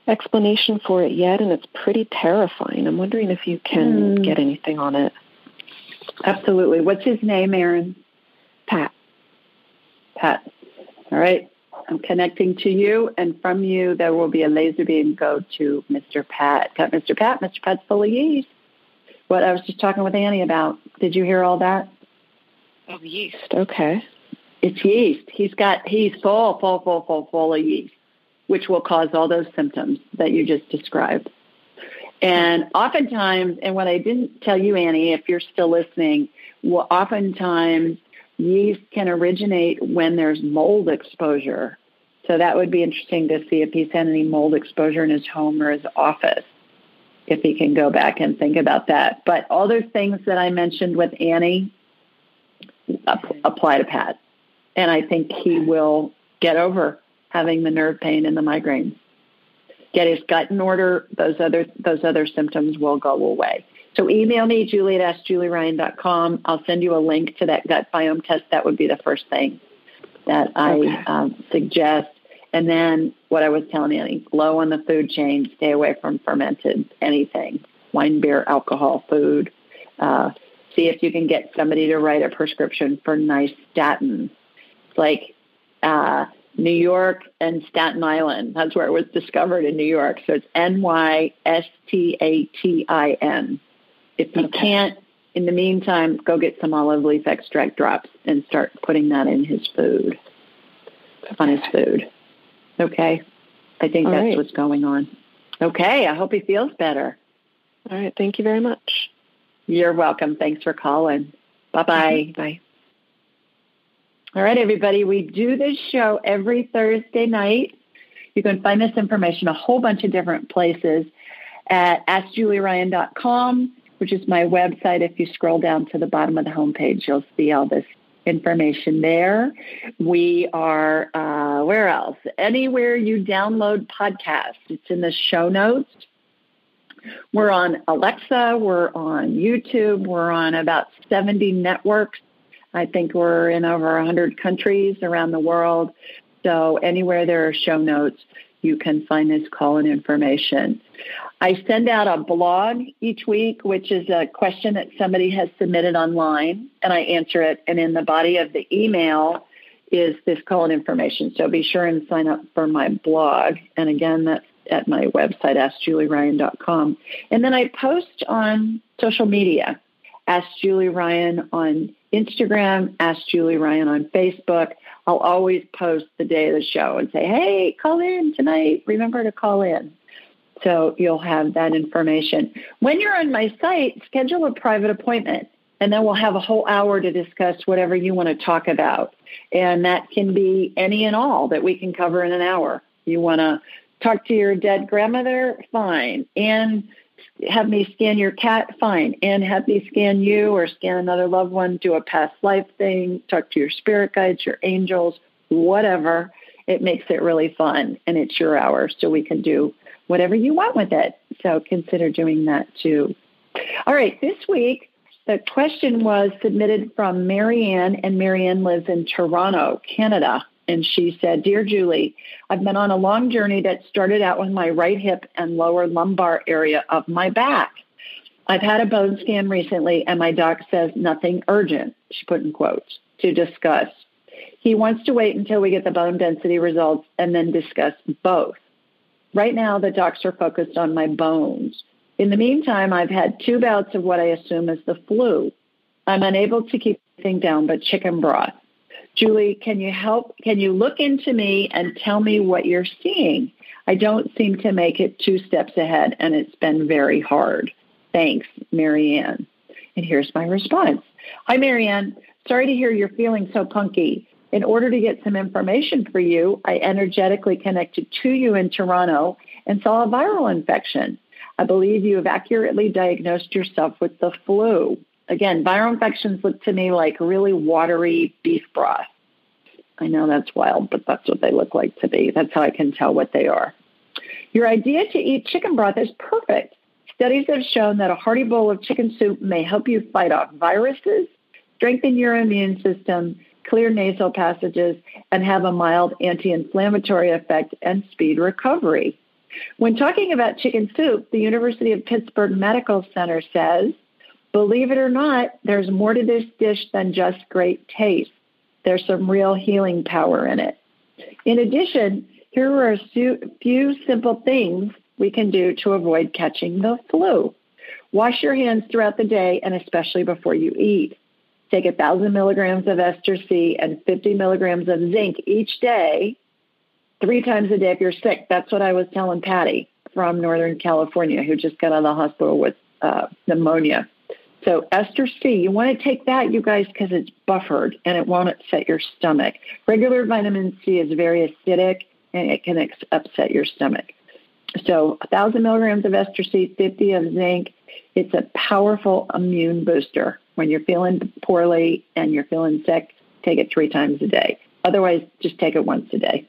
explanation for it yet, and it's pretty terrifying. I'm wondering if you can get anything on it. Absolutely. What's his name, Aaron? Pat. All right. I'm connecting to you, and from you, there will be a laser beam go to Mr. Pat. Got Mr. Pat. Mr. Pat's full of yeast. What I was just talking with Annie about. Did you hear all that? Oh, yeast. Okay. It's yeast. He's full of yeast, which will cause all those symptoms that you just described. And oftentimes, and what I didn't tell you, Annie, if you're still listening, well, oftentimes yeast can originate when there's mold exposure. So that would be interesting to see if he's had any mold exposure in his home or his office, if he can go back and think about that. But all those things that I mentioned with Annie apply to Pat. And I think he will get over having the nerve pain and the migraine. Get his gut in order. Those other symptoms will go away. So email me, Julie at askjulieryan.com. I'll send you a link to that gut biome test. That would be the first thing that I suggest. And then what I was telling Annie, low on the food chain, stay away from fermented anything, wine, beer, alcohol, food. See if you can get somebody to write a prescription for nystatin. Like New York and Staten Island. That's where it was discovered, in New York. So it's NYSTATIN. If you can't, in the meantime, go get some olive leaf extract drops and start putting that in his food, on his food. Okay? I think that's right. What's going on. Okay. I hope he feels better. All right. Thank you very much. You're welcome. Thanks for calling. Bye-bye. Bye. All right, everybody, we do this show every Thursday night. You can find this information a whole bunch of different places at askjulieryan.com, which is my website. If you scroll down to the bottom of the homepage, you'll see all this information there. We are, where else? Anywhere you download podcasts. It's in the show notes. We're on Alexa. We're on YouTube. We're on about 70 networks. I think we're in over 100 countries around the world. So anywhere there are show notes, you can find this call-in information. I send out a blog each week, which is a question that somebody has submitted online, and I answer it. And in the body of the email is this call-in information. So be sure and sign up for my blog. And again, that's at my website, askjulieryan.com. And then I post on social media, Ask Julie Ryan on Instagram, Ask Julie Ryan on Facebook. I'll always post the day of the show and say, hey, call in tonight. Remember to call in. So you'll have that information. When you're on my site, schedule a private appointment, and then we'll have a whole hour to discuss whatever you want to talk about. And that can be any and all that we can cover in an hour. You want to talk to your dead grandmother? Fine. And have me scan your cat? Fine. And have me scan you or scan another loved one, do a past life thing, talk to your spirit guides, your angels, whatever. It makes it really fun, and it's your hour, so we can do whatever you want with it. So consider doing that too. All right. This week, the question was submitted from Marianne, and Marianne lives in Toronto, Canada. And she said, Dear Julie, I've been on a long journey that started out with my right hip and lower lumbar area of my back. I've had a bone scan recently, and my doc says nothing urgent, she put in quotes, to discuss. He wants to wait until we get the bone density results and then discuss both. Right now, the docs are focused on my bones. In the meantime, I've had 2 bouts of what I assume is the flu. I'm unable to keep anything down but chicken broth. Julie, can you help? Can you look into me and tell me what you're seeing? I don't seem to make it 2 steps ahead, and it's been very hard. Thanks, Marianne. And here's my response. Hi, Marianne. Sorry to hear you're feeling so punky. In order to get some information for you, I energetically connected to you in Toronto and saw a viral infection. I believe you have accurately diagnosed yourself with the flu. Again, viral infections look to me like really watery beef broth. I know that's wild, but that's what they look like to me. That's how I can tell what they are. Your idea to eat chicken broth is perfect. Studies have shown that a hearty bowl of chicken soup may help you fight off viruses, strengthen your immune system, clear nasal passages, and have a mild anti-inflammatory effect and speed recovery. When talking about chicken soup, the University of Pittsburgh Medical Center says, believe it or not, there's more to this dish than just great taste. There's some real healing power in it. In addition, here are a few simple things we can do to avoid catching the flu. Wash your hands throughout the day and especially before you eat. Take 1,000 milligrams of ester C and 50 milligrams of zinc each day, 3 times a day if you're sick. That's what I was telling Patty from Northern California, who just got out of the hospital with pneumonia. So ester C, you want to take that, you guys, because it's buffered and it won't upset your stomach. Regular vitamin C is very acidic and it can upset your stomach. So 1,000 milligrams of ester C, 50 of zinc. It's a powerful immune booster. When you're feeling poorly and you're feeling sick, take it 3 times a day. Otherwise, just take it once a day.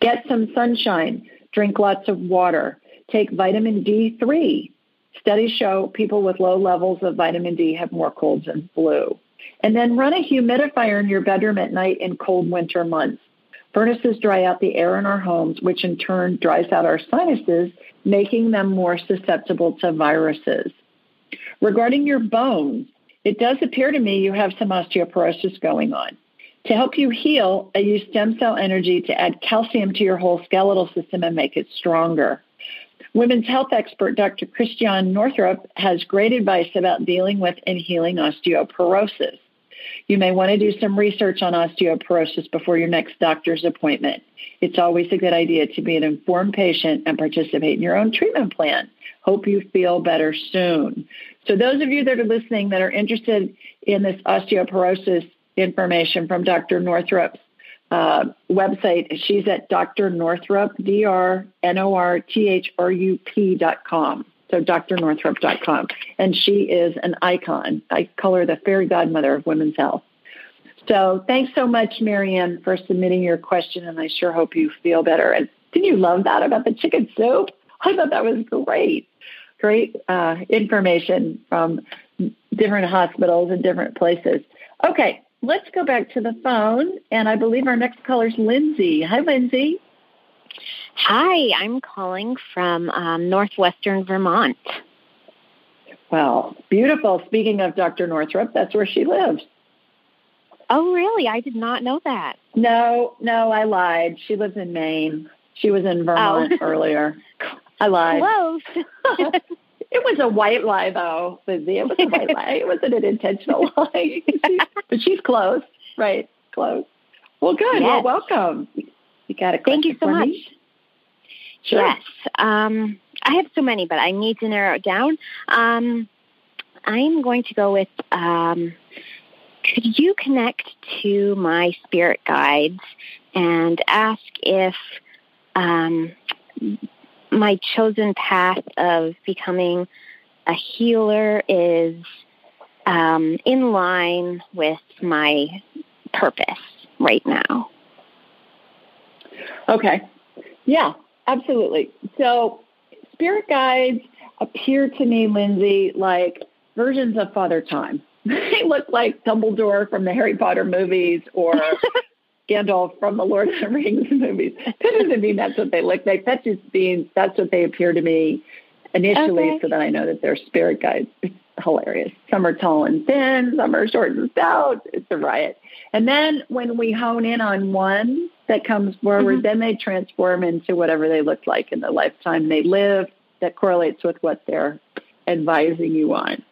Get some sunshine. Drink lots of water. Take vitamin D3. Studies show people with low levels of vitamin D have more colds and flu. And then run a humidifier in your bedroom at night in cold winter months. Furnaces dry out the air in our homes, which in turn dries out our sinuses, making them more susceptible to viruses. Regarding your bones, it does appear to me you have some osteoporosis going on. To help you heal, I use stem cell energy to add calcium to your whole skeletal system and make it stronger. Women's health expert Dr. Christiane Northrup has great advice about dealing with and healing osteoporosis. You may want to do some research on osteoporosis before your next doctor's appointment. It's always a good idea to be an informed patient and participate in your own treatment plan. Hope you feel better soon. So those of you that are listening that are interested in this osteoporosis information from Dr. Northrup's website, she's at Dr. Northrup, drnorthrup.com. So drnorthrup.com. And she is an icon. I call her the fairy godmother of women's health. So thanks so much, Marianne, for submitting your question, and I sure hope you feel better. And didn't you love that about the chicken soup? I thought that was great. Great information from different hospitals and different places. Okay, let's go back to the phone, and I believe our next caller is Lindsay. Hi, Lindsay. Hi, I'm calling from northwestern Vermont. Well, beautiful. Speaking of Dr. Northrup, that's where she lives. Oh, really? I did not know that. No, I lied. She lives in Maine. She was in Vermont earlier. I lied. Close. It was a white lie, though, Lindsay. It was a white lie. It wasn't an intentional lie. But she's close, right? Close. Well, good. Yes. Well, welcome. You got a question? Thank you so much. Sure. Yes. I have so many, but I need to narrow it down. I'm going to go with, could you connect to my spirit guides and ask if my chosen path of becoming a healer is in line with my purpose right now? Okay. Yeah, absolutely. So spirit guides appear to me, Lindsay, like versions of Father Time. They look like Dumbledore from the Harry Potter movies or Gandalf from the Lord of the Rings movies. That doesn't mean that's what they look like. That just means that's what they appear to me initially, okay, so that I know that they're spirit guides. It's hilarious. Some are tall and thin. Some are short and stout. It's a riot. And then when we hone in on one that comes forward, mm-hmm, then they transform into whatever they look like in the lifetime they live that correlates with what they're advising you on.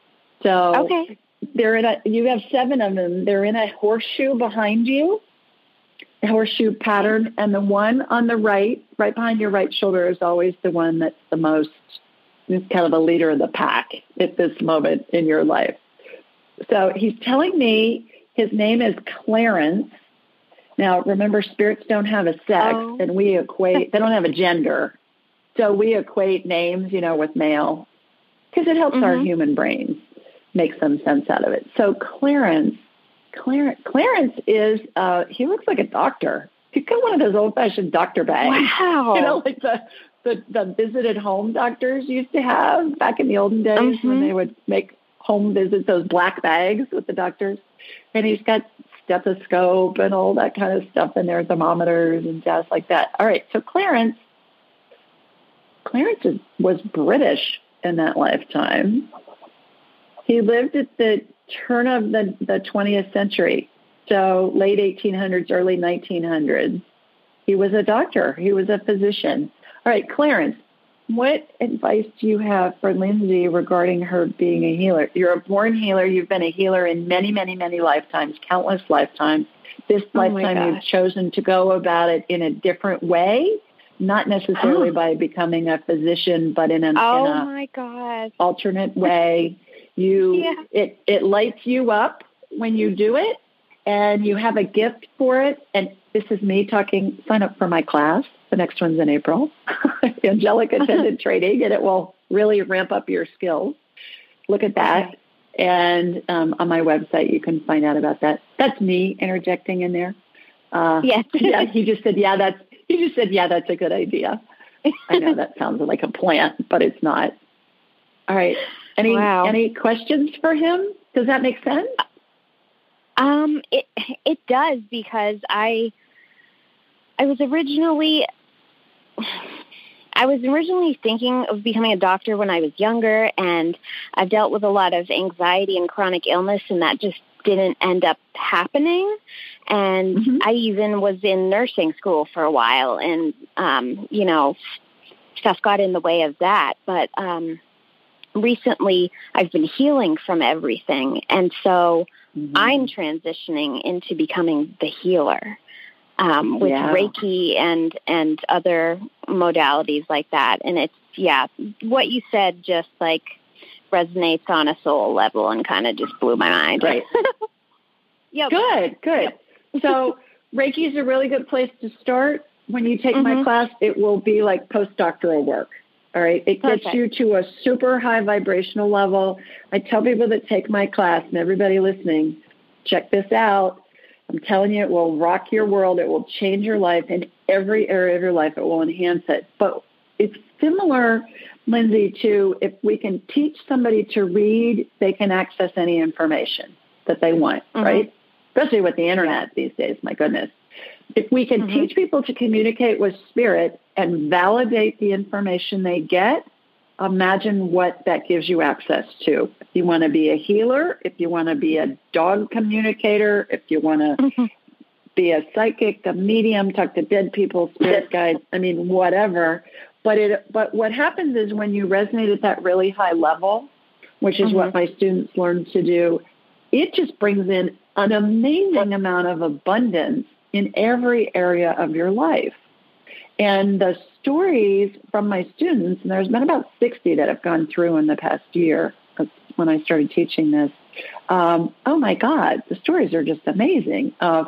So okay, they're in you have 7 of them. They're in a horseshoe behind you, a horseshoe pattern. And the one on the right behind your right shoulder is always the one that's the most kind of a leader of the pack at this moment in your life. So he's telling me his name is Clarence. Now, remember, spirits don't have a sex, and we equate, they don't have a gender. So we equate names, with male, because it helps, mm-hmm, our human brains make some sense out of it. So Clarence is, he looks like a doctor. He's got one of those old-fashioned doctor bags. Wow. Like the visited home doctors used to have back in the olden days, mm-hmm, when they would make home visits, those black bags with the doctors. And he's got stethoscope and all that kind of stuff in there, thermometers and jazz like that. All right, so Clarence Clarence was British in that lifetime. He lived at the turn of the 20th century, so late 1800s, early 1900s. He was a doctor. He was a physician. All right, Clarence, what advice do you have for Lindsay regarding her being a healer? You're a born healer. You've been a healer in many, many, many lifetimes, countless lifetimes. This lifetime you've chosen to go about it in a different way, not necessarily by becoming a physician, but in an alternate way. It lights you up when you do it, and you have a gift for it. And this is me talking, sign up for my class. The next one's in April, angelic attendant training, and it will really ramp up your skills. Look at that. Okay. And on my website, you can find out about that. That's me interjecting in there. He just said, that's a good idea. I know that sounds like a plant, but it's not. All right. Any questions for him? Does that make sense? It does, because I was originally thinking of becoming a doctor when I was younger, and I've dealt with a lot of anxiety and chronic illness, and that just didn't end up happening. And I even was in nursing school for a while, and, stuff got in the way of that. But recently I've been healing from everything, and so I'm transitioning into becoming the healer. With Reiki and other modalities like that. And it's, what you said just like resonates on a soul level and kind of just blew my mind. Right. Good. Yep. So Reiki is a really good place to start. When you take my class, it will be like postdoctoral work. All right. It gets you to a super high vibrational level. I tell people that take my class, and everybody listening, check this out. I'm telling you, it will rock your world. It will change your life in every area of your life. It will enhance it. But it's similar, Lindsay, to if we can teach somebody to read, they can access any information that they want, right? Especially with the internet these days, my goodness. If we can teach people to communicate with spirit and validate the information they get, imagine what that gives you access to. If you want to be a healer, if you want to be a dog communicator, if you want to be a psychic, a medium, talk to dead people, spirit guides, I mean, whatever. But what happens is when you resonate at that really high level, which is what my students learn to do, it just brings in an amazing amount of abundance in every area of your life. And the stories from my students, and there's been about 60 that have gone through in the past year when I started teaching this. Oh, my God, the stories are just amazing of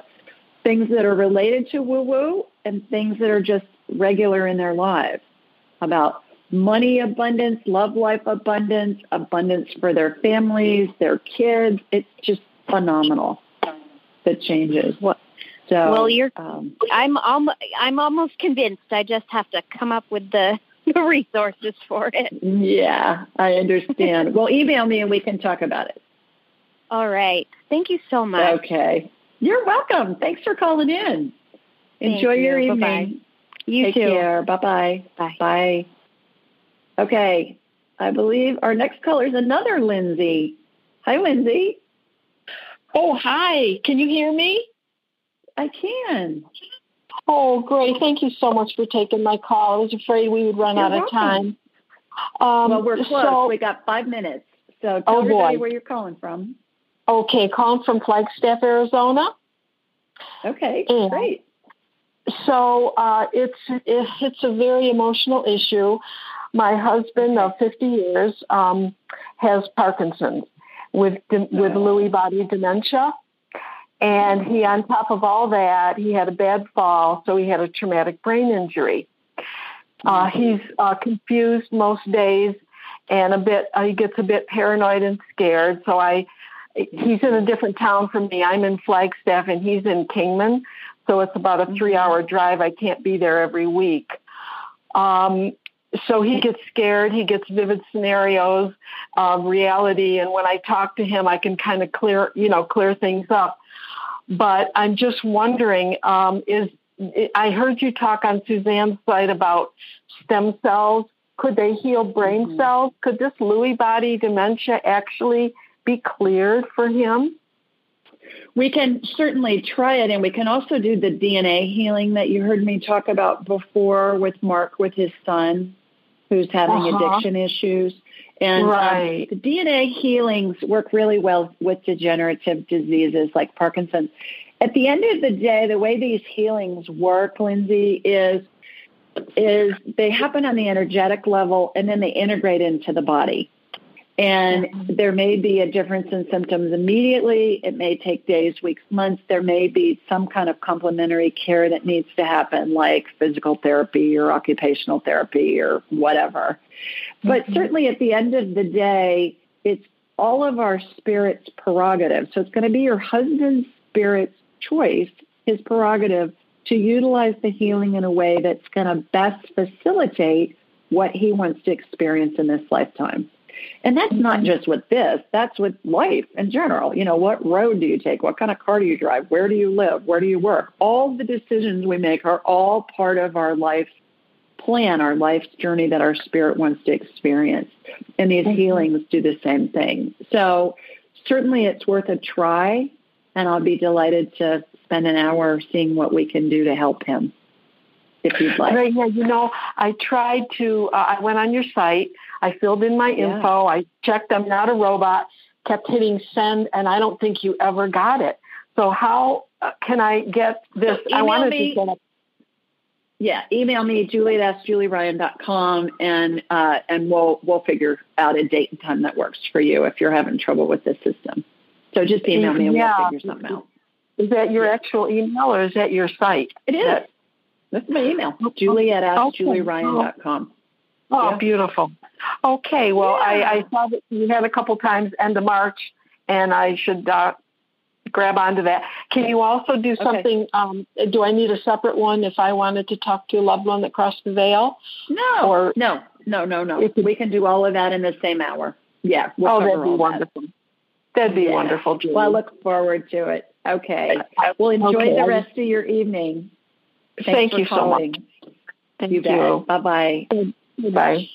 things that are related to woo-woo and things that are just regular in their lives about money abundance, love life abundance, abundance for their families, their kids. It's just phenomenal, the changes. So, I'm almost convinced. I just have to come up with the resources for it. Yeah, I understand. Well, email me and we can talk about it. All right. Thank you so much. Okay. You're welcome. Thanks for calling in. Enjoy your evening. Bye-bye. Take care. Bye-bye. Bye. Bye. Okay. I believe our next caller is another Lindsay. Hi, Lindsay. Oh, hi. Can you hear me? I can. Oh, great. Thank you so much for taking my call. I was afraid we would run out of time. Well, we're close. We got 5 minutes. So tell everybody where you're calling from. Okay. Calling from Flagstaff, Arizona. Okay. And great. So it's a very emotional issue. My husband of 50 years has Parkinson's with Lewy body dementia. And he, on top of all that, he had a bad fall, so he had a traumatic brain injury. He's confused most days, and he gets a bit paranoid and scared. So he's in a different town from me. I'm in Flagstaff, and he's in Kingman, so it's about a 3-hour drive. I can't be there every week. So he gets scared. He gets vivid scenarios of reality, and when I talk to him, I can kind of clear things up. But I'm just wondering, I heard you talk on Suzanne's site about stem cells Could they heal brain cells? Could this Lewy body dementia actually be cleared for him? We can certainly try it, and we can also do the DNA healing that you heard me talk about before with Mark, with his son, who's having addiction issues. And the DNA healings work really well with degenerative diseases like Parkinson's. At the end of the day, the way these healings work, Lindsay, is they happen on the energetic level, and then they integrate into the body. And there may be a difference in symptoms immediately. It may take days, weeks, months. There may be some kind of complementary care that needs to happen, like physical therapy or occupational therapy or whatever. But certainly at the end of the day, it's all of our spirit's prerogative. So it's going to be your husband's spirit's choice, his prerogative, to utilize the healing in a way that's going to best facilitate what he wants to experience in this lifetime. And that's not just with this, that's with life in general. You know, what road do you take? What kind of car do you drive? Where do you live? Where do you work? All the decisions we make are all part of our life plan, our life's journey that our spirit wants to experience. And these healings do the same thing. So certainly it's worth a try, and I'll be delighted to spend an hour seeing what we can do to help him, if you'd like. Right, yeah, you know, I tried to, I went on your site, I filled in my info, I checked, I'm not a robot, kept hitting send, and I don't think you ever got it. So how can I get this? So I wanted to get it. Yeah, email me, Julie at askjulieryan.com, and we'll figure out a date and time that works for you if you're having trouble with this system. So just email me and we'll figure something out. Is that your actual email or is that your site? It is. That's my email, Julie at askjulieryan.com. Oh, beautiful. Okay, well, I saw that you had a couple times end of March, and I should grab onto that. Can you also do something? Okay. Do I need a separate one if I wanted to talk to a loved one that crossed the veil? No, or no. We can do all of that in the same hour. Yeah. We'll that'd be wonderful. That'd be wonderful, Julie. Well, I look forward to it. Okay. Well, enjoy the rest of your evening. Thank you so much. Thank you. Bye-bye. Bye.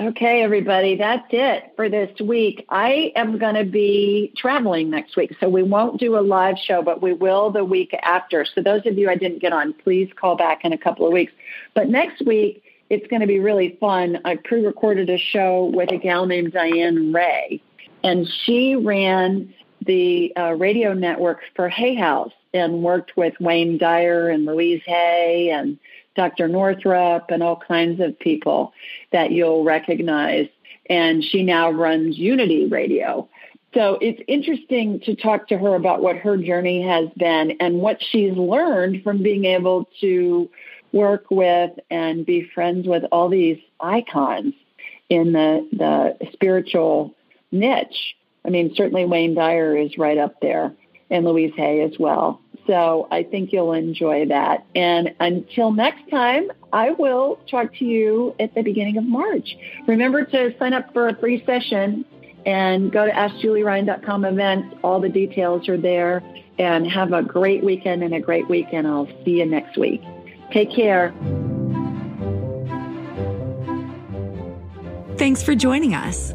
Okay, everybody, that's it for this week. I am going to be traveling next week, so we won't do a live show, but we will the week after. So those of you I didn't get on, please call back in a couple of weeks. But next week, it's going to be really fun. I pre-recorded a show with a gal named Diane Ray, and she ran the radio network for Hay House and worked with Wayne Dyer and Louise Hay and Dr. Northrup and all kinds of people that you'll recognize. And she now runs Unity Radio. So it's interesting to talk to her about what her journey has been and what she's learned from being able to work with and be friends with all these icons in the spiritual niche. I mean, certainly Wayne Dyer is right up there, and Louise Hay as well. So I think you'll enjoy that. And until next time, I will talk to you at the beginning of March. Remember to sign up for a free session and go to askjulieryan.com events. All the details are there. And have a great weekend and a great week. And I'll see you next week. Take care. Thanks for joining us.